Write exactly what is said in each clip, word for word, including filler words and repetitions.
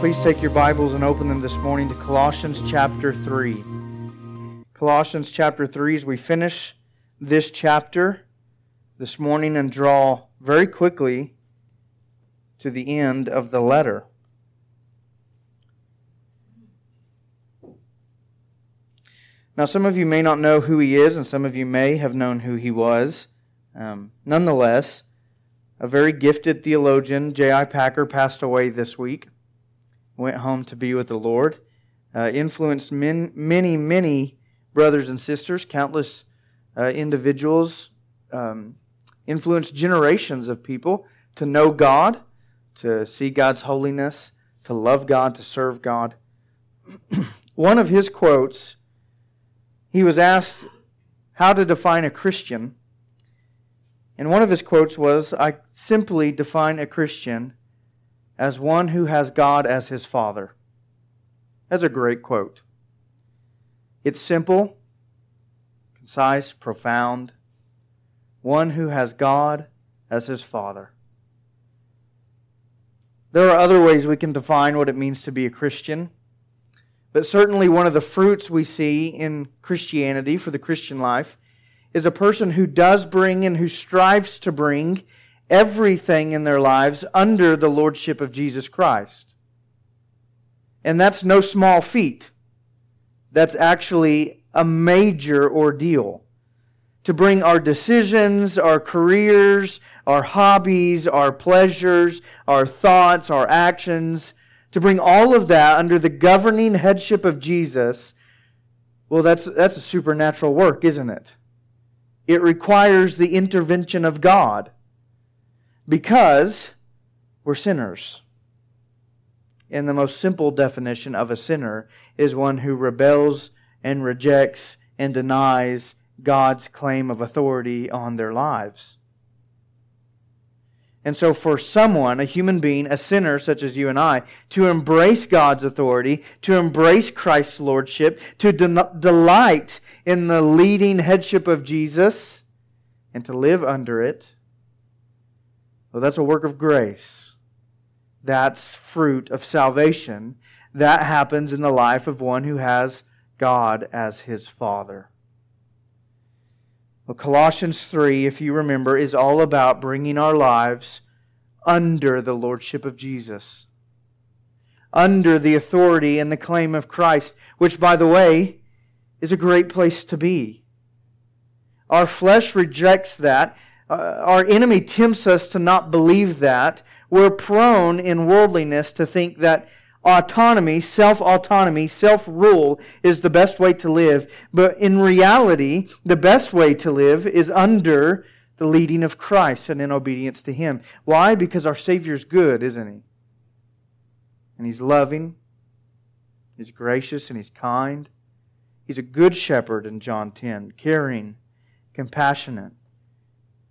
Please take your Bibles and open them this morning to Colossians chapter three. Colossians chapter three, as we finish this chapter this morning and draw very quickly to the end of the letter. Now, some of you may not know who he is, and some of you may have known who he was. Um, nonetheless, a very gifted theologian, J I Packer, passed away this week. Went home to be with the Lord, uh, influenced men, many, many brothers and sisters, countless uh, individuals, um, influenced generations of people to know God, to see God's holiness, to love God, to serve God. One of his quotes, he was asked how to define a Christian, and one of his quotes was, "I simply define a Christian as one who has God as his Father." That's a great quote. It's simple, concise, profound. One who has God as his Father. There are other ways we can define what it means to be a Christian, but certainly one of the fruits we see in Christianity, for the Christian life, is a person who does bring and who strives to bring everything in their lives under the lordship of Jesus Christ. And that's no small feat. That's actually a major ordeal. To bring our decisions, our careers, our hobbies, our pleasures, our thoughts, our actions, to bring all of that under the governing headship of Jesus, well, that's that's a supernatural work, isn't it? It requires the intervention of God. Because we're sinners. And the most simple definition of a sinner is one who rebels and rejects and denies God's claim of authority on their lives. And so for someone, a human being, a sinner such as you and I, to embrace God's authority, to embrace Christ's lordship, to de- delight in the leading headship of Jesus, and to live under it, well, that's a work of grace. That's fruit of salvation. That happens in the life of one who has God as his Father. Well, Colossians three, if you remember, is all about bringing our lives under the lordship of Jesus. Under the authority and the claim of Christ, which, by the way, is a great place to be. Our flesh rejects that. Uh, our enemy tempts us to not believe that. We're prone in worldliness to think that autonomy, self-autonomy, self-rule is the best way to live. But in reality, the best way to live is under the leading of Christ and in obedience to Him. Why? Because our Savior's good, isn't He? And He's loving, He's gracious, and He's kind. He's a good shepherd in John ten, caring, compassionate.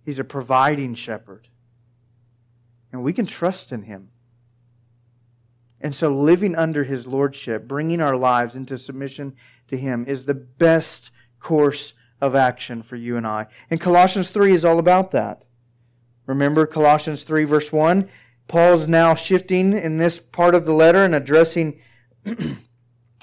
He's a providing shepherd. And we can trust in Him. And so living under His lordship, bringing our lives into submission to Him, is the best course of action for you and I. And Colossians three is all about that. Remember Colossians three verse one? Paul's now shifting in this part of the letter and addressing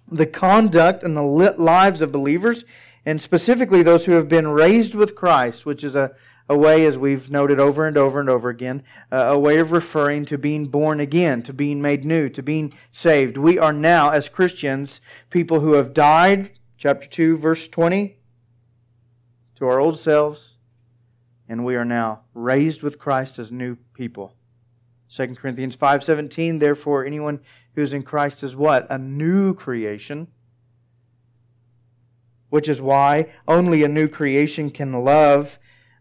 the conduct and the lives of believers, and specifically those who have been raised with Christ, which is a A way, as we've noted over and over and over again, uh, a way of referring to being born again, to being made new, to being saved. We are now, as Christians, people who have died, chapter two, verse twenty, to our old selves, and we are now raised with Christ as new people. Second Corinthians five seventeen, therefore anyone who is in Christ is what? A new creation. Which is why only a new creation can love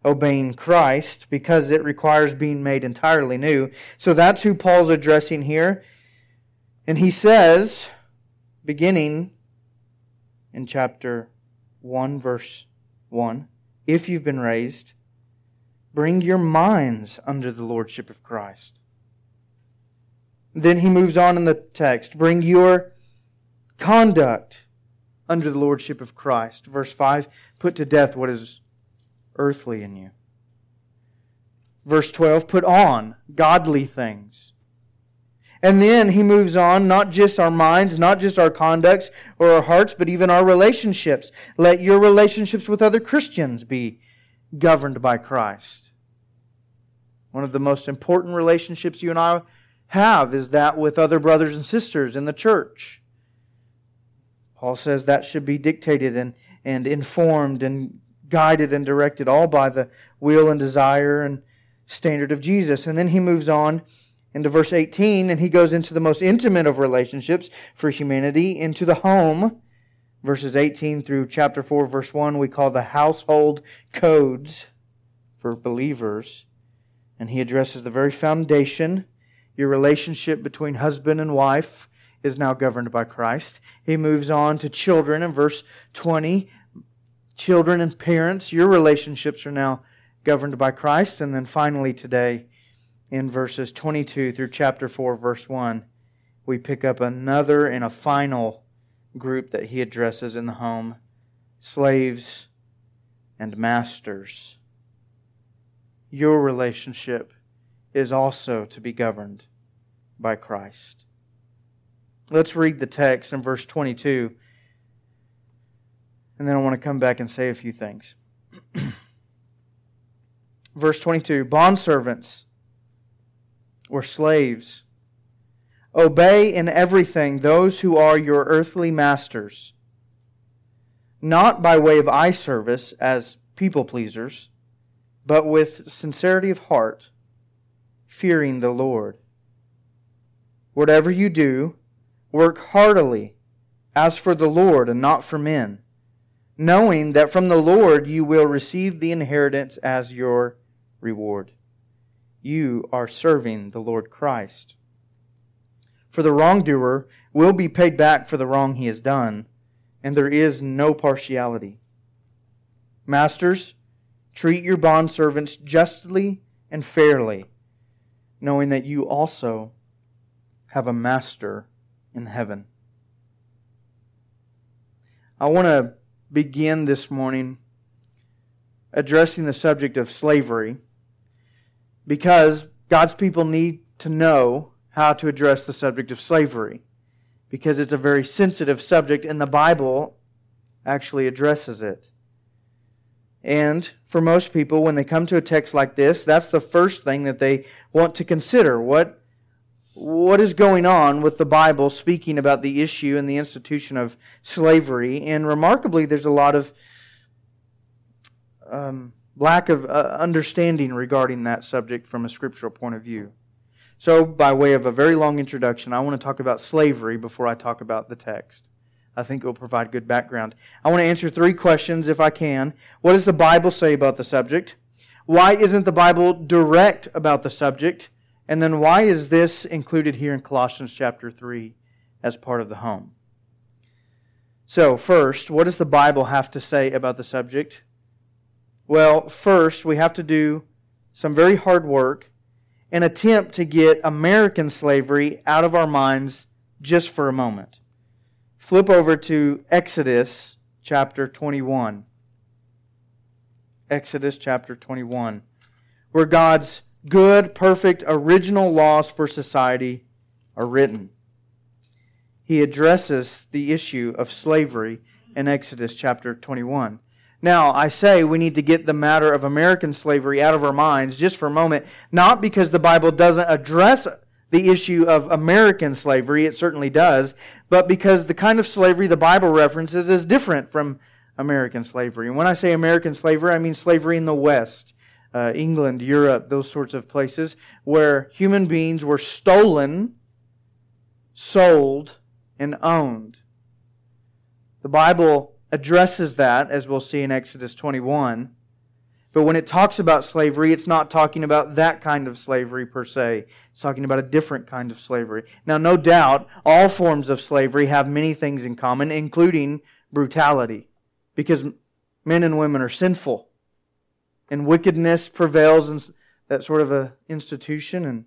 obeying Christ, because it requires being made entirely new. So that's who Paul's addressing here. And he says, beginning in chapter one, verse one, if you've been raised, bring your minds under the lordship of Christ. Then he moves on in the text, bring your conduct under the lordship of Christ. Verse five, put to death what is earthly in you. Verse twelve, put on godly things. And then he moves on, not just our minds, not just our conducts or our hearts, but even our relationships. Let your relationships with other Christians be governed by Christ. One of the most important relationships you and I have is that with other brothers and sisters in the church. Paul says that should be dictated and, and informed and guided and directed all by the will and desire and standard of Jesus. And then he moves on into verse eighteen, and he goes into the most intimate of relationships for humanity, into the home. Verses eighteen through chapter four, verse one, we call the household codes for believers. And he addresses the very foundation. Your relationship between husband and wife is now governed by Christ. He moves on to children in verse twenty. Children and parents, your relationships are now governed by Christ. And then finally today, in verses twenty-two through chapter four, verse one, we pick up another and a final group that he addresses in the home, slaves and masters. Your relationship is also to be governed by Christ. Let's read the text in verse twenty-two, and then I want to come back and say a few things. Verse twenty-two, bondservants or slaves, obey in everything those who are your earthly masters, not by way of eye service as people pleasers, but with sincerity of heart, fearing the Lord. Whatever you do, work heartily as for the Lord and not for men, knowing that from the Lord you will receive the inheritance as your reward. You are serving the Lord Christ. For the wrongdoer will be paid back for the wrong he has done, and there is no partiality. Masters, treat your bondservants justly and fairly, knowing that you also have a master in heaven. I want to begin this morning addressing the subject of slavery, because God's people need to know how to address the subject of slavery, because it's a very sensitive subject and the Bible actually addresses it. And for most people, when they come to a text like this, that's the first thing that they want to consider. What, what is going on with the Bible speaking about the issue and the institution of slavery? And remarkably, there's a lot of Um, Lack of uh, understanding regarding that subject from a scriptural point of view. So, by way of a very long introduction, I want to talk about slavery before I talk about the text. I think it will provide good background. I want to answer three questions if I can. What does the Bible say about the subject? Why isn't the Bible direct about the subject? And then why is this included here in Colossians chapter three as part of the home? So, first, what does the Bible have to say about the subject? Well, first, we have to do some very hard work and attempt to get American slavery out of our minds just for a moment. Flip over to Exodus chapter twenty-one. Exodus chapter twenty-one, where God's good, perfect, original laws for society are written. He addresses the issue of slavery in Exodus chapter twenty-one. Now, I say we need to get the matter of American slavery out of our minds just for a moment, not because the Bible doesn't address the issue of American slavery, it certainly does, but because the kind of slavery the Bible references is different from American slavery. And when I say American slavery, I mean slavery in the West, uh, England, Europe, those sorts of places, where human beings were stolen, sold, and owned. The Bible addresses that, as we'll see in Exodus twenty-one. But when it talks about slavery, it's not talking about that kind of slavery per se. It's talking about a different kind of slavery. Now, no doubt, all forms of slavery have many things in common, including brutality, because men and women are sinful, and wickedness prevails in that sort of a institution,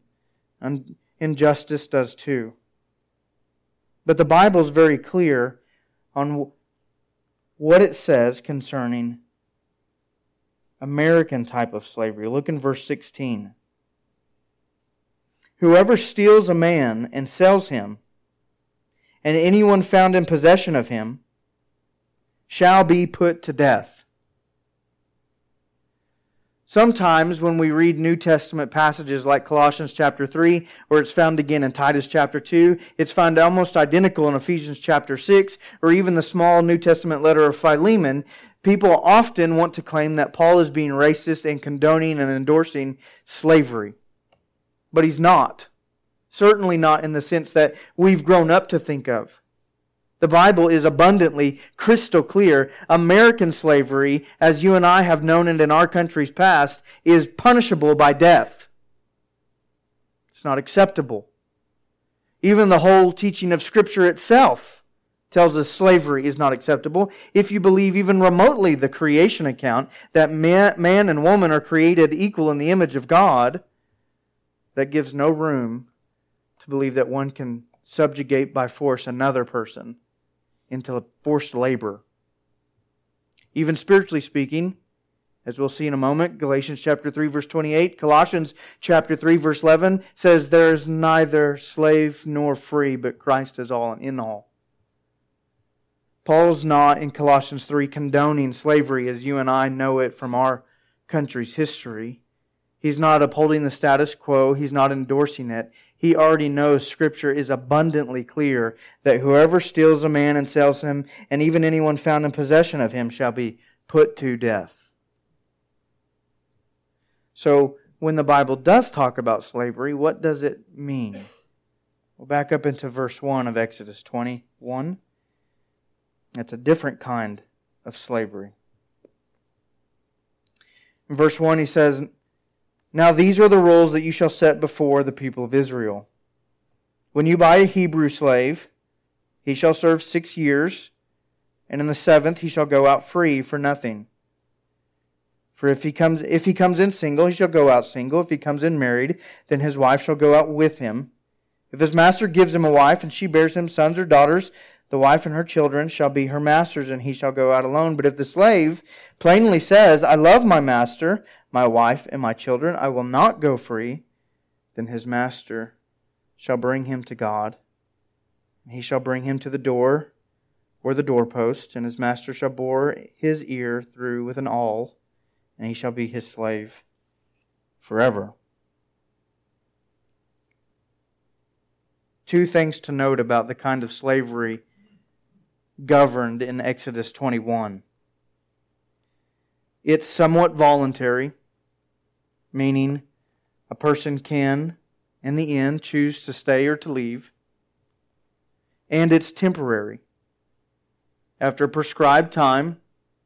and injustice does too. But the Bible's very clear on what it says concerning American type of slavery. Look in verse sixteen. Whoever steals a man and sells him, and anyone found in possession of him, shall be put to death. Sometimes when we read New Testament passages like Colossians chapter three, or it's found again in Titus chapter two, it's found almost identical in Ephesians chapter six, or even the small New Testament letter of Philemon, people often want to claim that Paul is being racist and condoning and endorsing slavery. But he's not. Certainly not in the sense that we've grown up to think of. The Bible is abundantly crystal clear. American slavery, as you and I have known it in our country's past, is punishable by death. It's not acceptable. Even the whole teaching of Scripture itself tells us slavery is not acceptable. If you believe even remotely the creation account, that man and woman are created equal in the image of God, that gives no room to believe that one can subjugate by force another person into forced labor. Even spiritually speaking, as we'll see in a moment, Galatians chapter three verse twenty-eight, Colossians chapter three verse eleven says, "There is neither slave nor free, but Christ is all and in all." Paul's not in Colossians three condoning slavery as you and I know it from our country's history. He's not upholding the status quo. He's not endorsing it. He already knows Scripture is abundantly clear that whoever steals a man and sells him, and even anyone found in possession of him, shall be put to death. So, when the Bible does talk about slavery, what does it mean? Well, back up into verse one of Exodus twenty-one. That's a different kind of slavery. In verse one he says, "Now these are the rules that you shall set before the people of Israel. When you buy a Hebrew slave, he shall serve six years, and in the seventh he shall go out free for nothing. For if he comes if he comes in single, he shall go out single. If he comes in married, then his wife shall go out with him. If his master gives him a wife, and she bears him sons or daughters, the wife and her children shall be her master's, and he shall go out alone. But if the slave plainly says, 'I love my master, my wife, and my children, I will not go free,' then his master shall bring him to God, and he shall bring him to the door or the doorpost, and his master shall bore his ear through with an awl, and he shall be his slave forever." Two things to note about the kind of slavery governed in Exodus twenty-one. It's somewhat voluntary, meaning a person can, in the end, choose to stay or to leave. And it's temporary. After a prescribed time,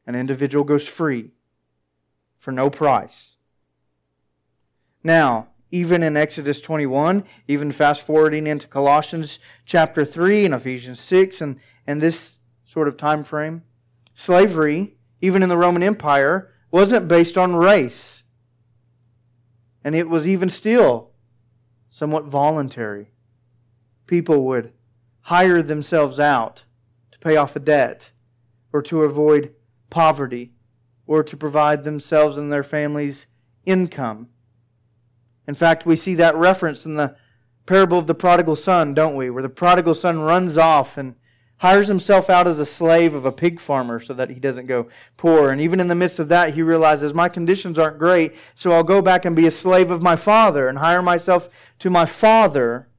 an individual goes free for no price. Now, even in Exodus twenty-one, even fast forwarding into Colossians chapter three and Ephesians six and, and this sort of time frame, slavery, even in the Roman Empire, wasn't based on race. And it was even still somewhat voluntary. People would hire themselves out to pay off a debt or to avoid poverty or to provide themselves and their families income. In fact, we see that reference in the parable of the prodigal son, don't we? Where the prodigal son runs off and hires himself out as a slave of a pig farmer so that he doesn't go poor. And even in the midst of that, he realizes, my conditions aren't great, so I'll go back and be a slave of my father and hire myself to my father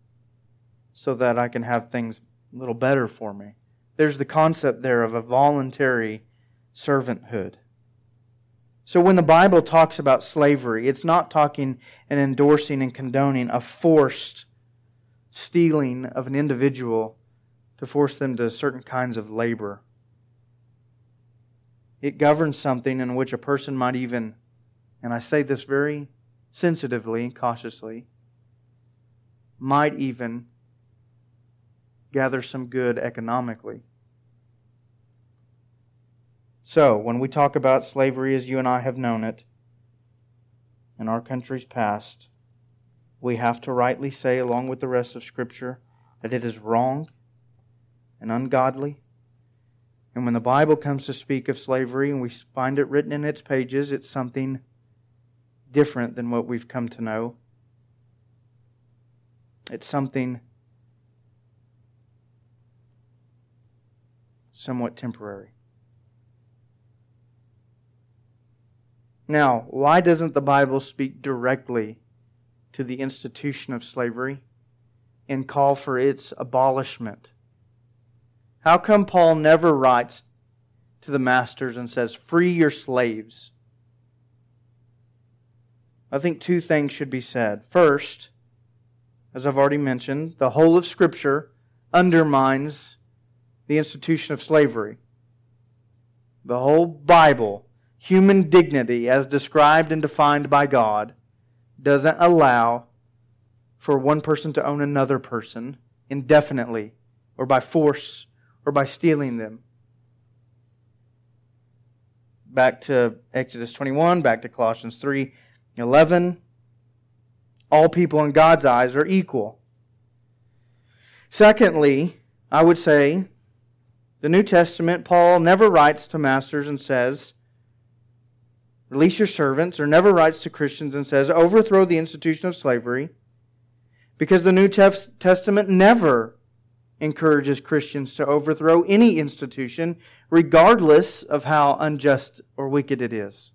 so that I can have things a little better for me. There's the concept there of a voluntary servanthood. So when the Bible talks about slavery, it's not talking and endorsing and condoning a forced stealing of an individual to force them to certain kinds of labor. It governs something in which a person might even, and I say this very sensitively and cautiously, might even gather some good economically. So, when we talk about slavery as you and I have known it in our country's past, we have to rightly say, along with the rest of Scripture, that it is wrong and ungodly. And when the Bible comes to speak of slavery and we find it written in its pages, it's something different than what we've come to know. It's something somewhat temporary. Now, why doesn't the Bible speak directly to the institution of slavery and call for its abolishment? How come Paul never writes to the masters and says, "Free your slaves"? I think two things should be said. First, as I've already mentioned, the whole of Scripture undermines the institution of slavery. The whole Bible, human dignity as described and defined by God, doesn't allow for one person to own another person indefinitely, or by force, or by stealing them. Back to Exodus twenty-one, back to Colossians three eleven. All people in God's eyes are equal. Secondly, I would say, the New Testament, Paul never writes to masters and says, "Release your servants," or never writes to Christians and says, "Overthrow the institution of slavery," because the New Testament never encourages Christians to overthrow any institution, regardless of how unjust or wicked it is.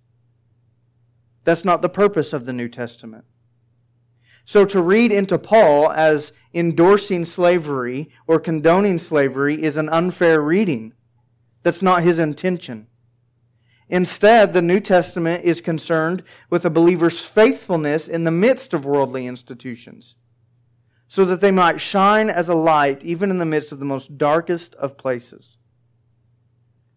That's not the purpose of the New Testament. So to read into Paul as endorsing slavery or condoning slavery is an unfair reading. That's not his intention. Instead, the New Testament is concerned with a believer's faithfulness in the midst of worldly institutions, so that they might shine as a light even in the midst of the most darkest of places.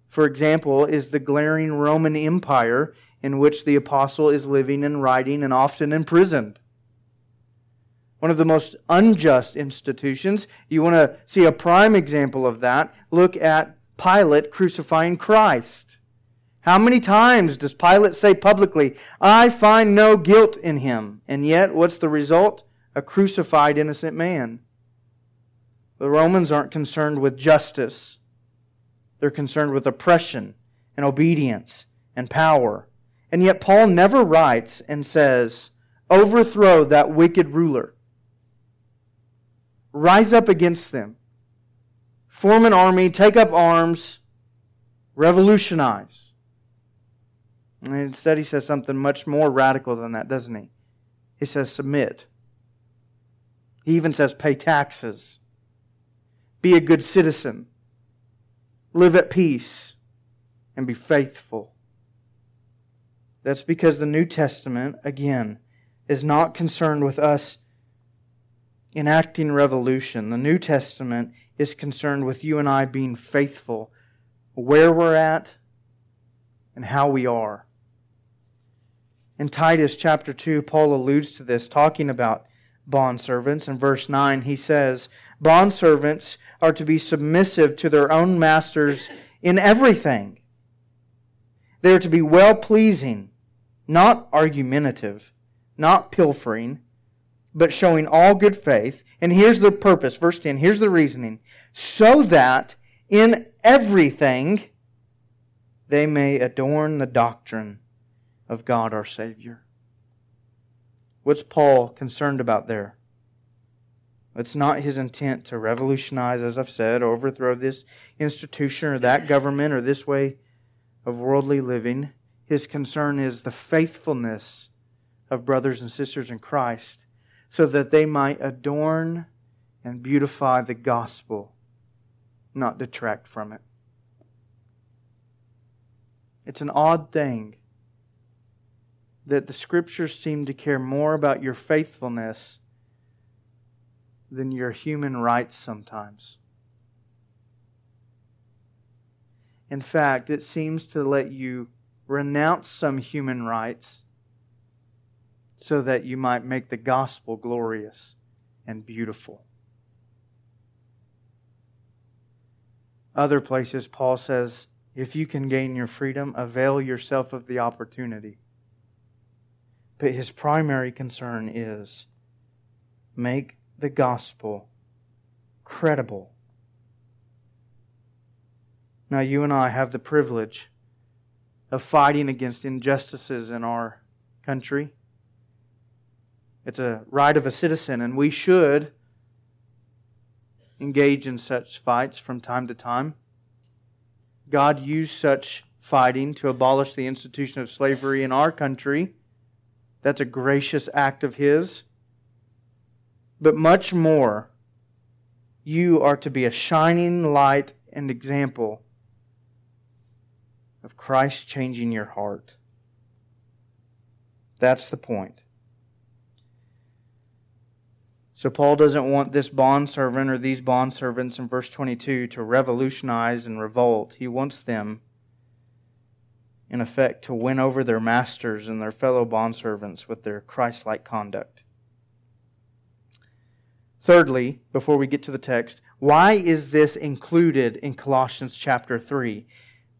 For example, is the glaring Roman Empire in which the apostle is living and writing and often imprisoned. One of the most unjust institutions. You want to see a prime example of that? Look at Pilate crucifying Christ. How many times does Pilate say publicly, "I find no guilt in him"? And yet, what's the result? A crucified innocent man. The Romans aren't concerned with justice. They're concerned with oppression and obedience and power. And yet Paul never writes and says, "Overthrow that wicked ruler. Rise up against them. Form an army, take up arms, revolutionize." And instead he says something much more radical than that, doesn't he? He says, "Submit." He even says, "Pay taxes. Be a good citizen. Live at peace. And be faithful." That's because the New Testament, again, is not concerned with us enacting revolution. The New Testament is concerned with you and I being faithful where we're at and how we are. In Titus chapter two, Paul alludes to this, talking about bondservants. In verse nine, he says, "Bondservants are to be submissive to their own masters in everything. They are to be well-pleasing, not argumentative, not pilfering, but showing all good faith." And here's the purpose, verse ten, here's the reasoning. "So that in everything they may adorn the doctrine of God our Savior." What's Paul concerned about there? It's not his intent to revolutionize, as I've said, or overthrow this institution or that government or this way of worldly living. His concern is the faithfulness of brothers and sisters in Christ, so that they might adorn and beautify the gospel, not detract from it. It's an odd thing that the Scriptures seem to care more about your faithfulness than your human rights sometimes. In fact, it seems to let you renounce some human rights so that you might make the gospel glorious and beautiful. Other places, Paul says, if you can gain your freedom, avail yourself of the opportunity. But his primary concern is make the gospel credible. Now you and I have the privilege of fighting against injustices in our country. It's a right of a citizen, and we should engage in such fights from time to time. God used such fighting to abolish the institution of slavery in our country. That's a gracious act of His. But much more, you are to be a shining light and example of Christ changing your heart. That's the point. So Paul doesn't want this bondservant or these bondservants in verse twenty-two to revolutionize and revolt. He wants them, in effect, to win over their masters and their fellow bondservants with their Christ-like conduct. Thirdly, before we get to the text, why is this included in Colossians chapter three?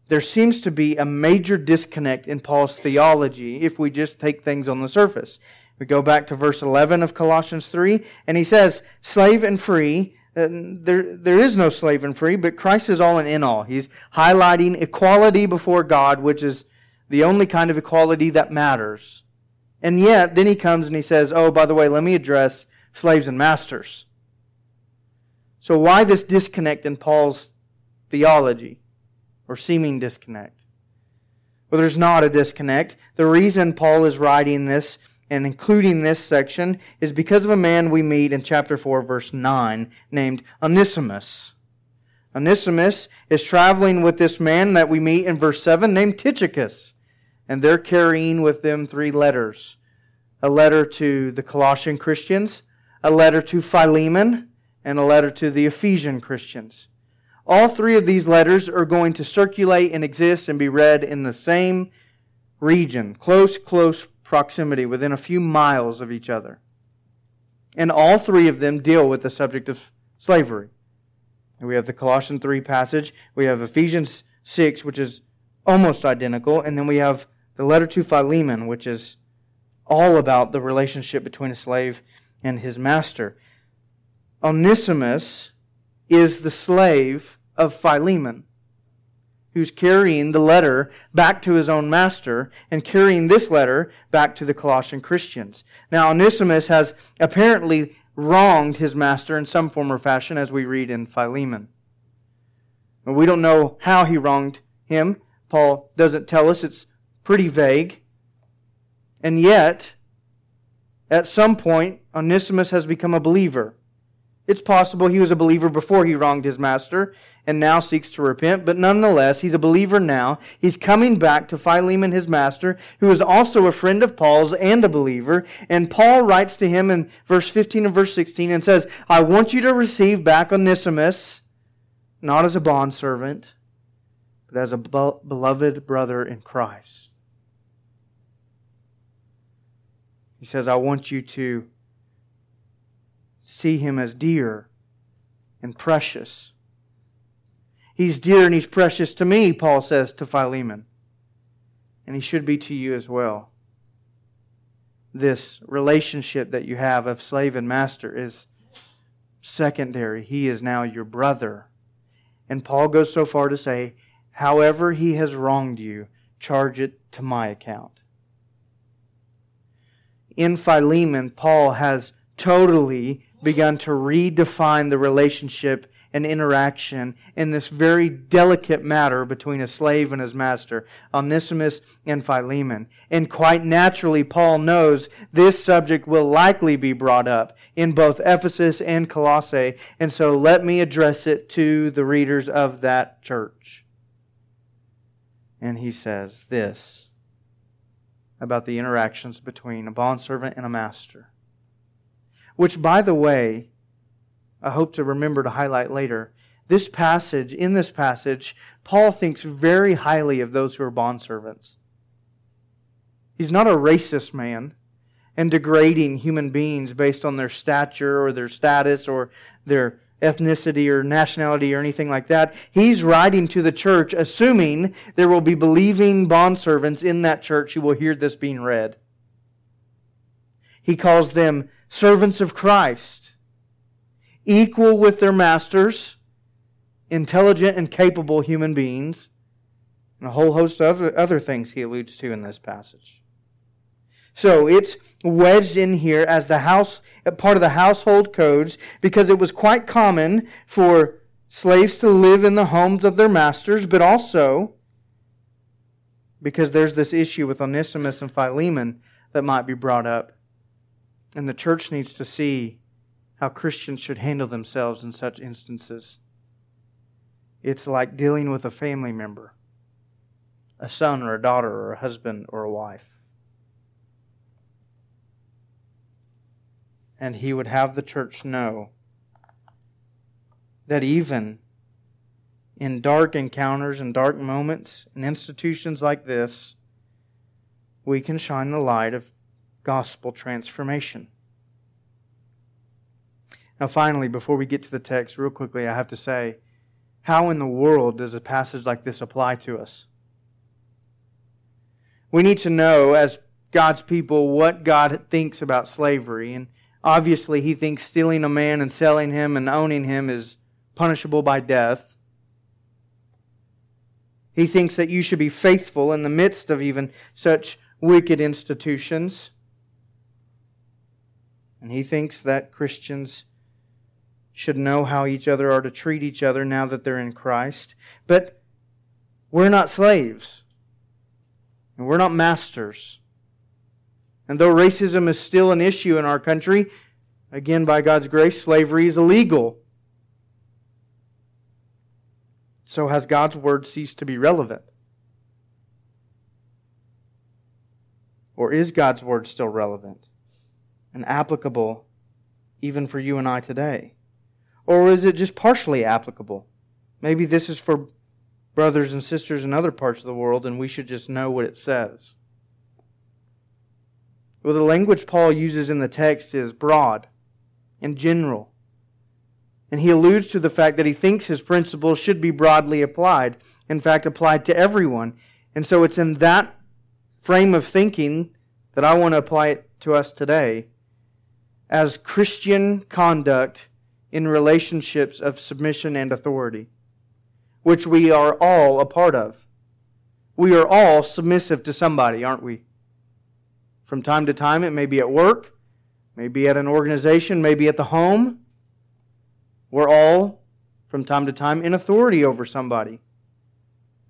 There seems to be a major disconnect in Paul's theology if we just take things on the surface. We go back to verse eleven of Colossians three, and he says, slave and free, and there, there is no slave and free, but Christ is all and in all. He's highlighting equality before God, which is the only kind of equality that matters. And yet, then he comes and he says, oh, by the way, let me address slaves and masters. So why this disconnect in Paul's theology, or seeming disconnect? Well, there's not a disconnect. The reason Paul is writing this and including this section is because of a man we meet in chapter four, verse nine, named Onesimus. Onesimus is traveling with this man that we meet in verse seven, named Tychicus, and they're carrying with them three letters. A letter to the Colossian Christians, a letter to Philemon, and a letter to the Ephesian Christians. All three of these letters are going to circulate and exist and be read in the same region, close, close proximity, within a few miles of each other. And all three of them deal with the subject of slavery. And we have the Colossians three passage, we have Ephesians six, which is almost identical, and then we have the letter to Philemon, which is all about the relationship between a slave and his master. Onesimus is the slave of Philemon, who's carrying the letter back to his own master and carrying this letter back to the Colossian Christians. Now, Onesimus has apparently wronged his master in some form or fashion, as we read in Philemon. And we don't know how he wronged him. Paul doesn't tell us. It's pretty vague. And yet, at some point, Onesimus has become a believer. It's possible he was a believer before he wronged his master and now seeks to repent, but nonetheless, he's a believer now. He's coming back to Philemon, his master, who is also a friend of Paul's and a believer. And Paul writes to him in verse fifteen and verse sixteen and says, I want you to receive back Onesimus, not as a bondservant, but as a beloved brother in Christ. He says, I want you to see him as dear and precious. He's dear and he's precious to me, Paul says to Philemon. And he should be to you as well. This relationship that you have of slave and master is secondary. He is now your brother. And Paul goes so far to say, however he has wronged you, charge it to my account. In Philemon, Paul has totally begun to redefine the relationship and interaction in this very delicate matter between a slave and his master, Onesimus and Philemon. And quite naturally, Paul knows this subject will likely be brought up in both Ephesus and Colossae, and so let me address it to the readers of that church. And he says this about the interactions between a bondservant and a master. Which, by the way, I hope to remember to highlight later, this passage, in this passage, Paul thinks very highly of those who are bondservants. He's not a racist man and degrading human beings based on their stature or their status or their ethnicity or nationality or anything like that. He's writing to the church assuming there will be believing bondservants in that church who will hear this being read. He calls them servants of Christ, equal with their masters, intelligent and capable human beings, and a whole host of other things he alludes to in this passage. So it's wedged in here as the house part of the household codes because it was quite common for slaves to live in the homes of their masters, but also because there's this issue with Onesimus and Philemon that might be brought up. And the church needs to see how Christians should handle themselves in such instances. It's like dealing with a family member, a son or a daughter or a husband or a wife. And he would have the church know that even in dark encounters and dark moments in institutions like this, we can shine the light of gospel transformation. Now finally, before we get to the text, real quickly, I have to say, how in the world does a passage like this apply to us? We need to know, as God's people, what God thinks about slavery. And obviously, He thinks stealing a man and selling him and owning him is punishable by death. He thinks that you should be faithful in the midst of even such wicked institutions. And He thinks that Christians should know how each other are to treat each other now that they're in Christ. But we're not slaves. And we're not masters. And though racism is still an issue in our country, again, by God's grace, slavery is illegal. So has God's Word ceased to be relevant? Or is God's Word still relevant and applicable even for you and I today? Or is it just partially applicable? Maybe this is for brothers and sisters in other parts of the world, and we should just know what it says. Well, the language Paul uses in the text is broad and general. And he alludes to the fact that he thinks his principles should be broadly applied, in fact, applied to everyone. And so it's in that frame of thinking that I want to apply it to us today as Christian conduct in relationships of submission and authority, which we are all a part of. We are all submissive to somebody, aren't we? From time to time, it may be at work, maybe at an organization, maybe at the home. We're all, from time to time, in authority over somebody.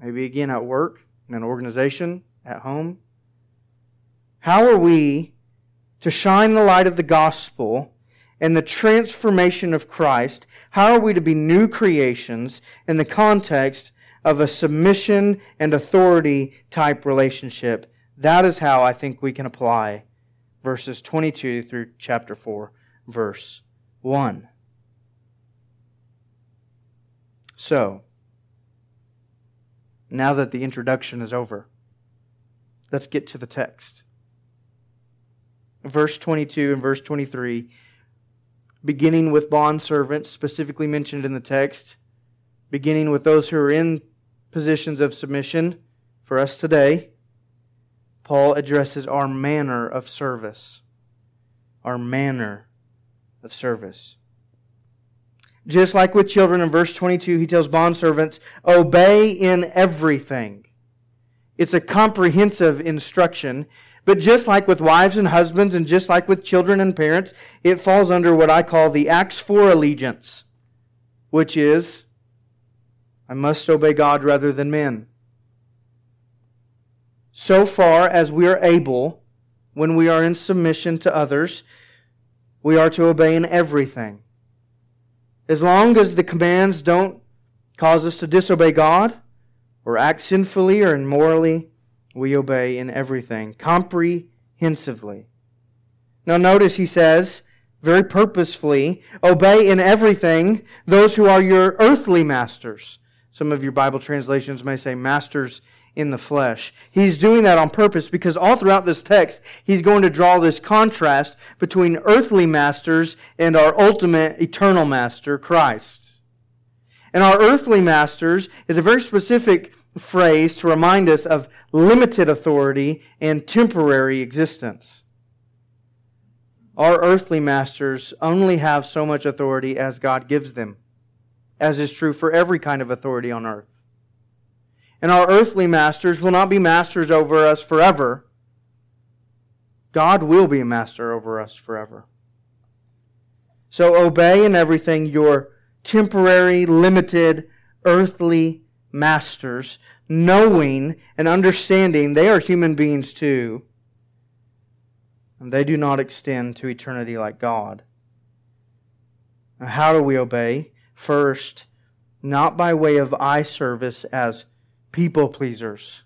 Maybe again at work, in an organization, at home. How are we to shine the light of the gospel and the transformation of Christ? How are we to be new creations in the context of a submission and authority type relationship? That is how I think we can apply verses twenty-two through chapter four, verse one. So, now that the introduction is over, let's get to the text. Verse twenty-two and verse twenty-three, beginning with bondservants, specifically mentioned in the text, beginning with those who are in positions of submission for us today, Paul addresses our manner of service. Our manner of service. Just like with children, in verse twenty-two, he tells bondservants, obey in everything. It's a comprehensive instruction. But just like with wives and husbands, and just like with children and parents, it falls under what I call the Acts four allegiance, which is, I must obey God rather than men. So far as we are able, when we are in submission to others, we are to obey in everything. As long as the commands don't cause us to disobey God or act sinfully or immorally, we obey in everything, comprehensively. Now notice he says, very purposefully, obey in everything those who are your earthly masters. Some of your Bible translations may say masters in the flesh. He's doing that on purpose because all throughout this text, he's going to draw this contrast between earthly masters and our ultimate eternal master, Christ. And our earthly masters is a very specific phrase to remind us of limited authority and temporary existence. Our earthly masters only have so much authority as God gives them, as is true for every kind of authority on earth. And our earthly masters will not be masters over us forever. God will be master over us forever. So obey in everything your temporary, limited, earthly masters, knowing and understanding they are human beings too, and they do not extend to eternity like God. Now, how do we obey? First, not by way of eye service as people pleasers.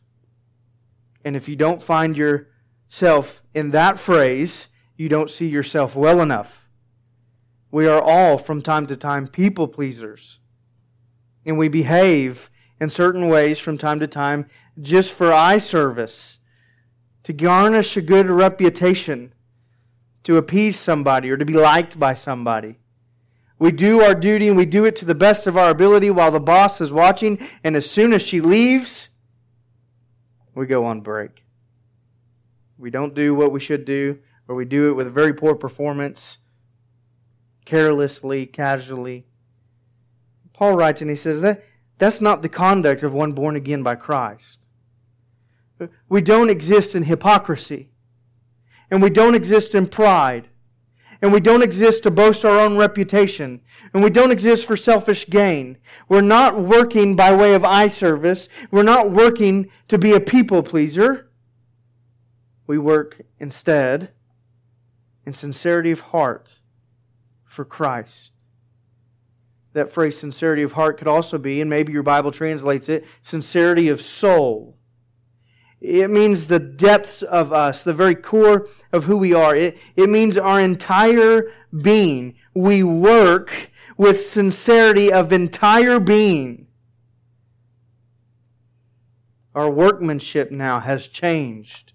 And if you don't find yourself in that phrase, you don't see yourself well enough. We are all, from time to time, people pleasers. And we behave in certain ways from time to time just for eye service, to garnish a good reputation, to appease somebody or to be liked by somebody. We do our duty and we do it to the best of our ability while the boss is watching, and as soon as she leaves, we go on break. We don't do what we should do, or we do it with a very poor performance, carelessly, casually. Paul writes and he says that that's not the conduct of one born again by Christ. We don't exist in hypocrisy, and we don't exist in pride. And we don't exist to boast our own reputation. And we don't exist for selfish gain. We're not working by way of eye service. We're not working to be a people pleaser. We work instead in sincerity of heart for Christ. That phrase, sincerity of heart, could also be, and maybe your Bible translates it, sincerity of soul. It means the depths of us, the very core of who we are. It, it means our entire being. We work with sincerity of entire being. Our workmanship now has changed.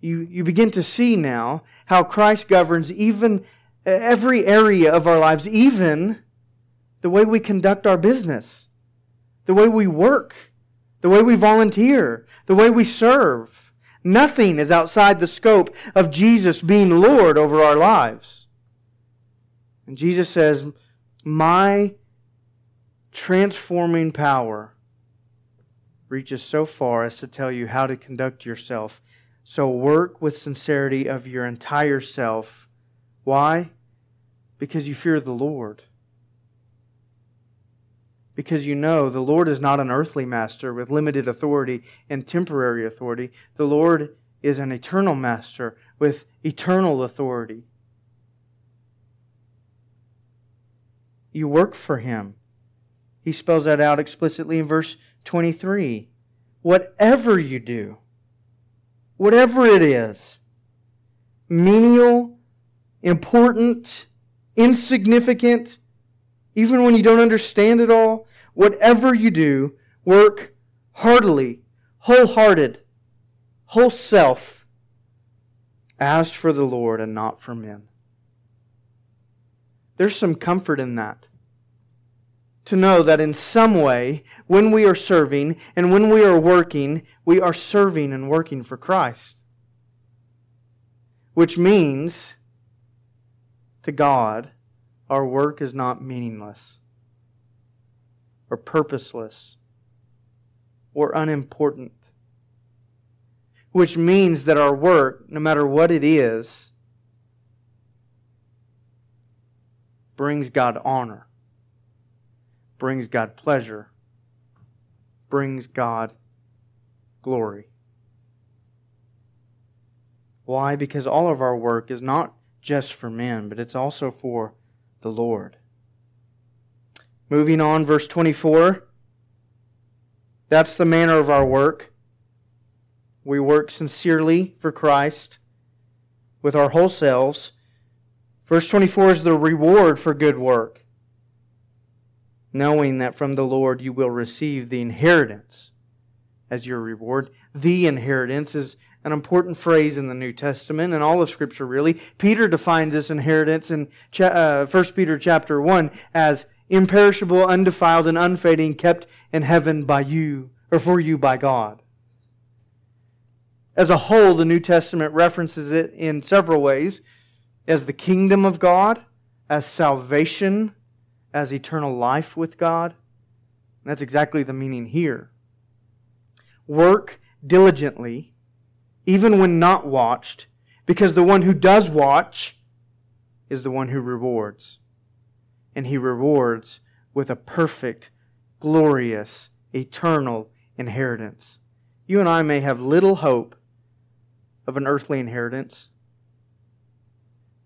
You, you begin to see now how Christ governs even every area of our lives, even the way we conduct our business, the way we work, the way we volunteer, the way we serve. Nothing is outside the scope of Jesus being Lord over our lives. And Jesus says, my transforming power reaches so far as to tell you how to conduct yourself. So work with sincerity of your entire self. Why? Because you fear the Lord. Because you know the Lord is not an earthly master with limited authority and temporary authority. The Lord is an eternal master with eternal authority. You work for Him. He spells that out explicitly in verse twenty-three. Whatever you do, whatever it is, menial, important, insignificant, even when you don't understand it all, whatever you do, work heartily, wholehearted, whole self, as for the Lord and not for men. There's some comfort in that. To know that in some way, when we are serving and when we are working, we are serving and working for Christ. Which means, to God, our work is not meaningless or purposeless or unimportant. Which means that our work, no matter what it is, brings God honor, brings God pleasure, brings God glory. Why? Because all of our work is not just for men, but it's also for the Lord. Moving on, verse twenty-four. That's the manner of our work. We work sincerely for Christ with our whole selves. Verse twenty-four is the reward for good work, knowing that from the Lord you will receive the inheritance as your reward. The inheritance is an important phrase in the New Testament and all of Scripture, really. Peter defines this inheritance in First Peter chapter one as imperishable, undefiled, and unfading, kept in heaven by you, or for you by God. As a whole, the New Testament references it in several ways as the kingdom of God, as salvation, as eternal life with God. And that's exactly the meaning here. Work diligently even when not watched, because the one who does watch is the one who rewards. And He rewards with a perfect, glorious, eternal inheritance. You and I may have little hope of an earthly inheritance.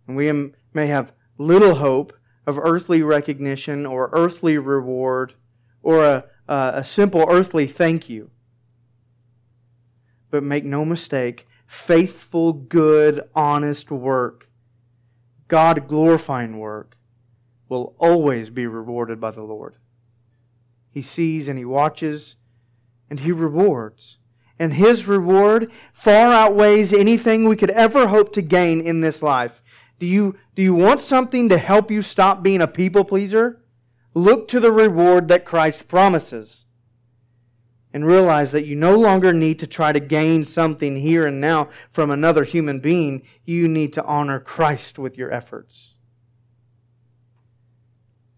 And we may have little hope of earthly recognition or earthly reward or a, a, a simple earthly thank you. But make no mistake, faithful, good, honest work, God-glorifying work, will always be rewarded by the Lord. He sees and He watches and He rewards. And His reward far outweighs anything we could ever hope to gain in this life. Do you, do you want something to help you stop being a people pleaser? Look to the reward that Christ promises. And realize that you no longer need to try to gain something here and now from another human being. You need to honor Christ with your efforts.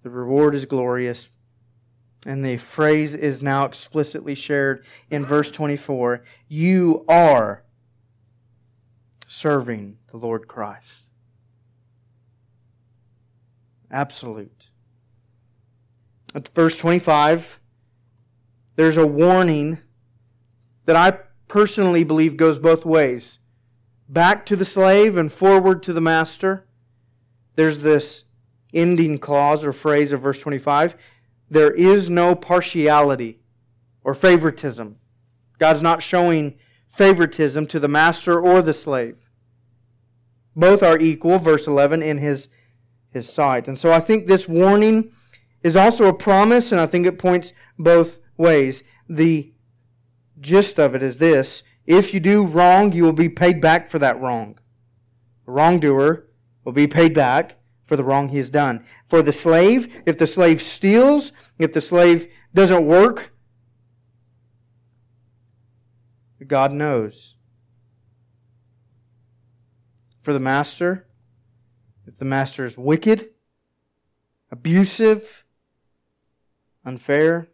The reward is glorious. And the phrase is now explicitly shared in verse twenty-four. You are serving the Lord Christ. Absolute. At verse twenty-five, there's a warning that I personally believe goes both ways. Back to the slave and forward to the master. There's this ending clause or phrase of verse twenty-five. There is no partiality or favoritism. God's not showing favoritism to the master or the slave. Both are equal, verse eleven, in His His sight. And so I think this warning is also a promise, and I think it points both ways. The gist of it is this: if you do wrong, you will be paid back for that wrong. The wrongdoer will be paid back for the wrong he has done. For the slave, if the slave steals, if the slave doesn't work, God knows. For the master, if the master is wicked, abusive, unfair,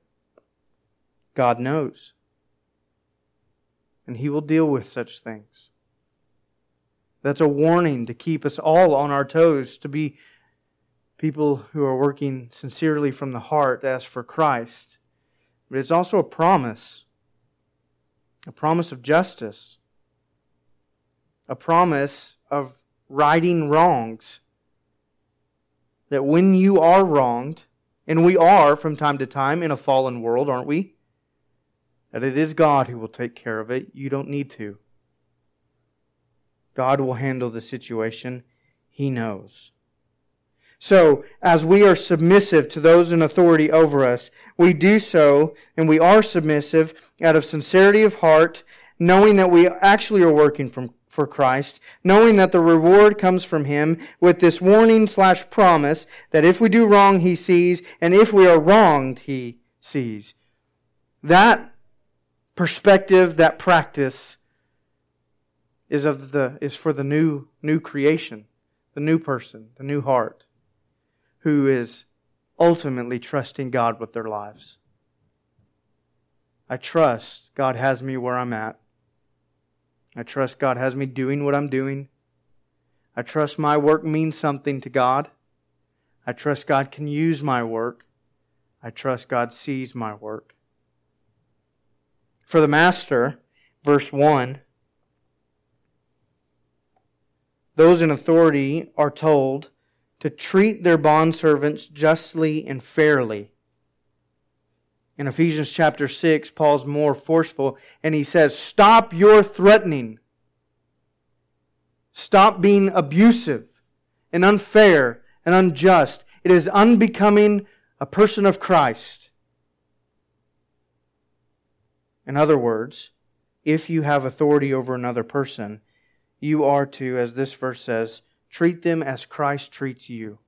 God knows. And He will deal with such things. That's a warning to keep us all on our toes, to be people who are working sincerely from the heart as for Christ. But it's also a promise. A promise of justice. A promise of righting wrongs. That when you are wronged, and we are from time to time in a fallen world, aren't we? That it is God who will take care of it. You don't need to. God will handle the situation. He knows. So, as we are submissive to those in authority over us, we do so, and we are submissive out of sincerity of heart, knowing that we actually are working from, for Christ, knowing that the reward comes from Him, with this warning slash promise that if we do wrong, He sees, and if we are wronged, He sees. That perspective, that practice, is of the is for the new new creation, the new person, the new heart, who is ultimately trusting God with their lives. I trust God has me where I'm at. I trust God has me doing what I'm doing. I trust my work means something to God. I trust God can use my work. I trust God sees my work. For the master, verse one, those in authority are told to treat their bondservants justly and fairly. In Ephesians chapter six, Paul's more forceful, and he says, stop your threatening. Stop being abusive and unfair and unjust. It is unbecoming a person of Christ. In other words, if you have authority over another person, you are to, as this verse says, treat them as Christ treats you.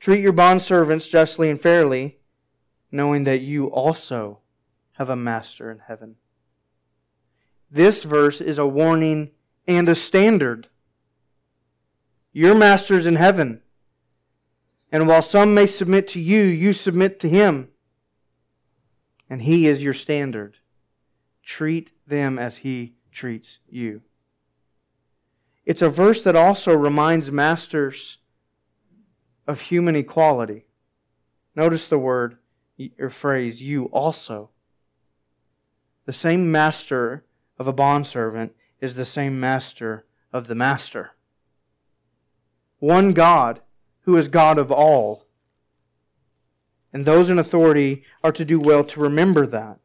Treat your bondservants justly and fairly, knowing that you also have a master in heaven. This verse is a warning and a standard. Your master's in heaven. And while some may submit to you, you submit to Him. And He is your standard. treat them as He treats you. It's a verse that also reminds masters of human equality. Notice the word or phrase, you also. The same master of a bondservant is the same master of the master. One God, who is God of all. And those in authority are to do well to remember that.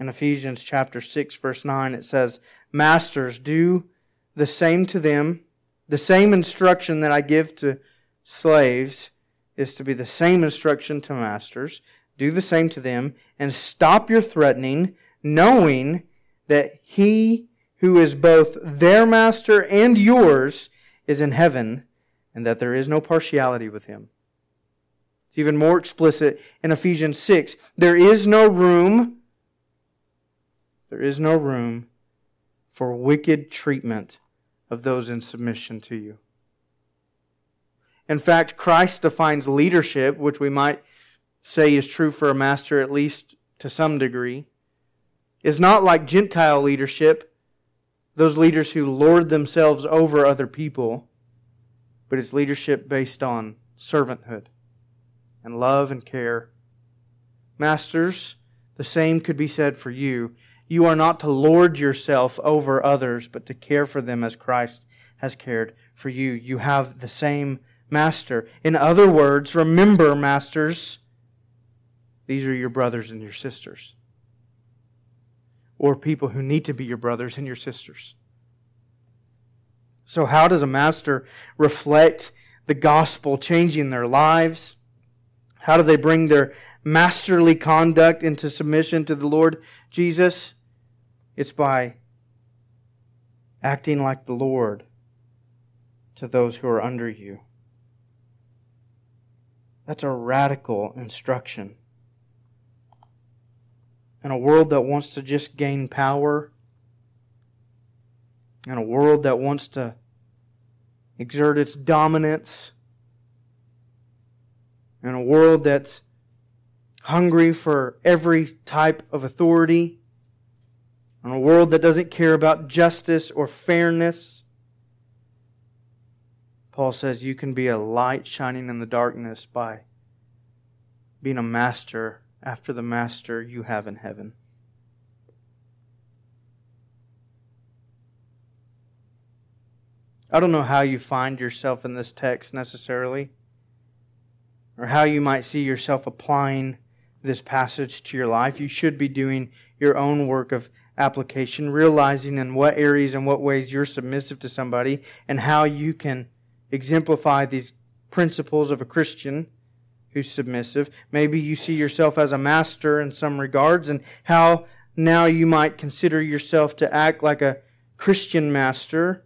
In Ephesians chapter six, verse nine, it says, "Masters, do the same to them. The same instruction that I give to slaves is to be the same instruction to masters. Do the same to them, and stop your threatening, knowing that He who is both their master and yours is in heaven, and that there is no partiality with Him." It's even more explicit in Ephesians six. There is no room, there is no room for wicked treatment of those in submission to you. In fact, Christ defines leadership, which we might say is true for a master at least to some degree, is not like Gentile leadership, those leaders who lord themselves over other people, but it's leadership based on servanthood and love and care. Masters, the same could be said for you. You are not to lord yourself over others, but to care for them as Christ has cared for you. You have the same master. In other words, remember, masters, these are your brothers and your sisters, or people who need to be your brothers and your sisters. So how does a master reflect the gospel changing their lives? How do they bring their masterly conduct into submission to the Lord Jesus? It's by acting like the Lord to those who are under you. That's a radical instruction. In a world that wants to just gain power, in a world that wants to exert its dominance, in a world that's hungry for every type of authority, in a world that doesn't care about justice or fairness, Paul says you can be a light shining in the darkness by being a master after the master you have in heaven. I don't know how you find yourself in this text necessarily, or how you might see yourself applying this passage to your life. You should be doing your own work of application, realizing in what areas and what ways you're submissive to somebody, and how you can exemplify these principles of a Christian who's submissive. Maybe you see yourself as a master in some regards, and how now you might consider yourself to act like a Christian master.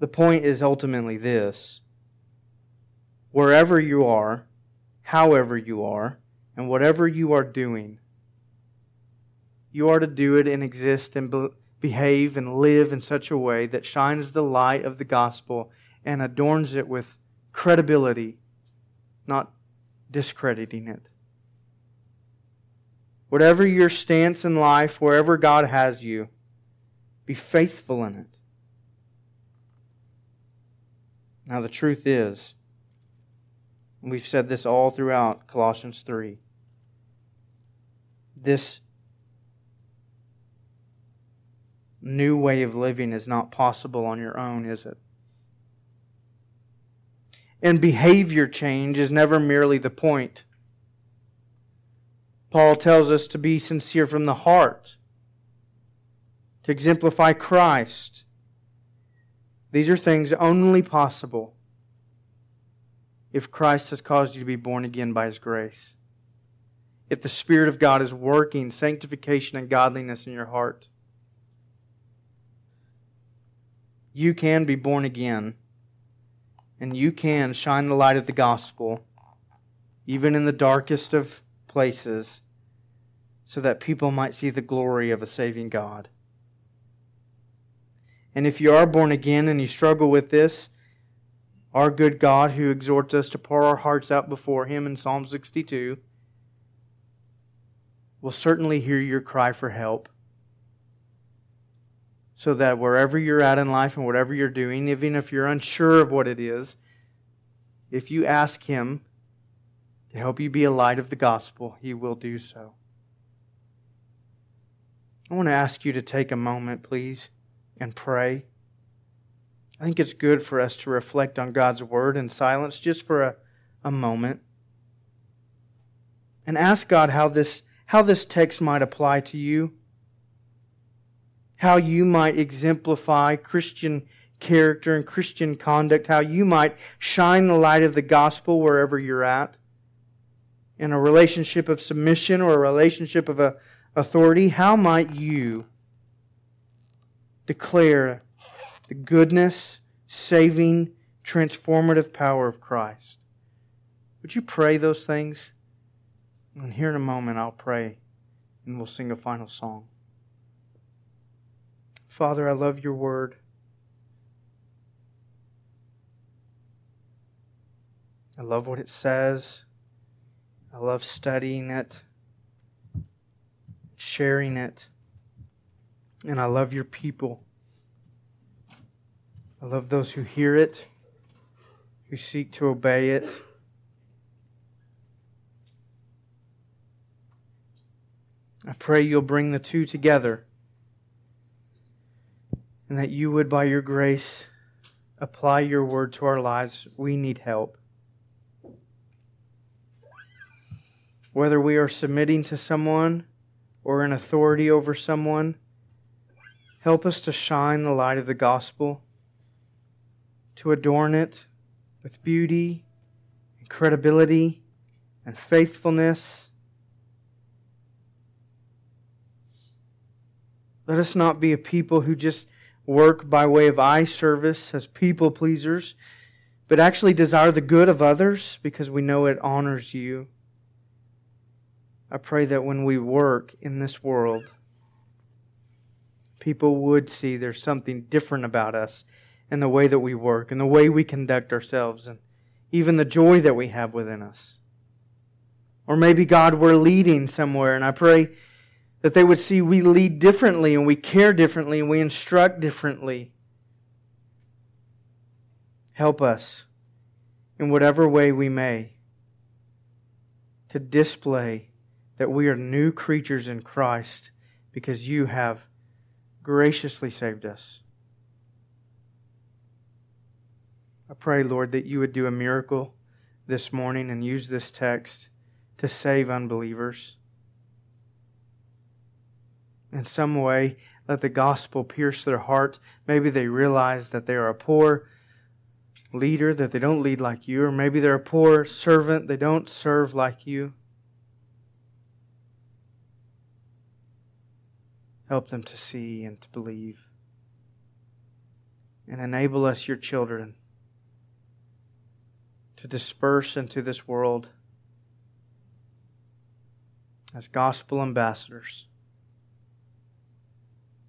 The point is ultimately this: wherever you are, however you are, and whatever you are doing, you are to do it and exist and be- behave and live in such a way that shines the light of the gospel and adorns it with credibility, not discrediting it. Whatever your stance in life, wherever God has you, be faithful in it. Now the truth is, and we've said this all throughout Colossians three, this new way of living is not possible on your own, is it? And behavior change is never merely the point. Paul tells us to be sincere from the heart, to exemplify Christ. These are things only possible if Christ has caused you to be born again by His grace, if the Spirit of God is working sanctification and godliness in your heart. You can be born again, and you can shine the light of the gospel, even in the darkest of places, so that people might see the glory of a saving God. And if you are born again and you struggle with this, our good God, who exhorts us to pour our hearts out before Him in Psalm sixty-two, will certainly hear your cry for help. So that wherever you're at in life and whatever you're doing, even if you're unsure of what it is, if you ask Him to help you be a light of the gospel, He will do so. I want to ask you to take a moment, please, and pray. I think it's good for us to reflect on God's Word in silence just for a, a moment. And ask God how this, how this text might apply to you. How you might exemplify Christian character and Christian conduct. How you might shine the light of the gospel wherever you're at. In a relationship of submission or a relationship of a authority, how might you declare the goodness, saving, transformative power of Christ? Would you pray those things? And here in a moment I'll pray and we'll sing a final song. Father, I love your word. I love what it says. I love studying it, sharing it, and I love your people. I love those who hear it, who seek to obey it. I pray you'll bring the two together and that you would, by your grace, apply your word to our lives. We need help. Whether we are submitting to someone or in authority over someone, help us to shine the light of the gospel, to adorn it with beauty and credibility and faithfulness. Let us not be a people who just work by way of eye service as people pleasers, but actually desire the good of others because we know it honors you. I pray that when we work in this world, people would see there's something different about us in the way that we work, in the way we conduct ourselves, and even the joy that we have within us. Or maybe, God, we're leading somewhere, and I pray that they would see we lead differently, and we care differently, and we instruct differently. Help us, in whatever way we may, to display that we are new creatures in Christ because you have graciously saved us. I pray, Lord, that you would do a miracle this morning and use this text to save unbelievers. In some way, let the gospel pierce their heart. Maybe they realize that they are a poor leader, that they don't lead like you, or maybe they're a poor servant, they don't serve like you. Help them to see and to believe. And enable us, your children, to disperse into this world as gospel ambassadors.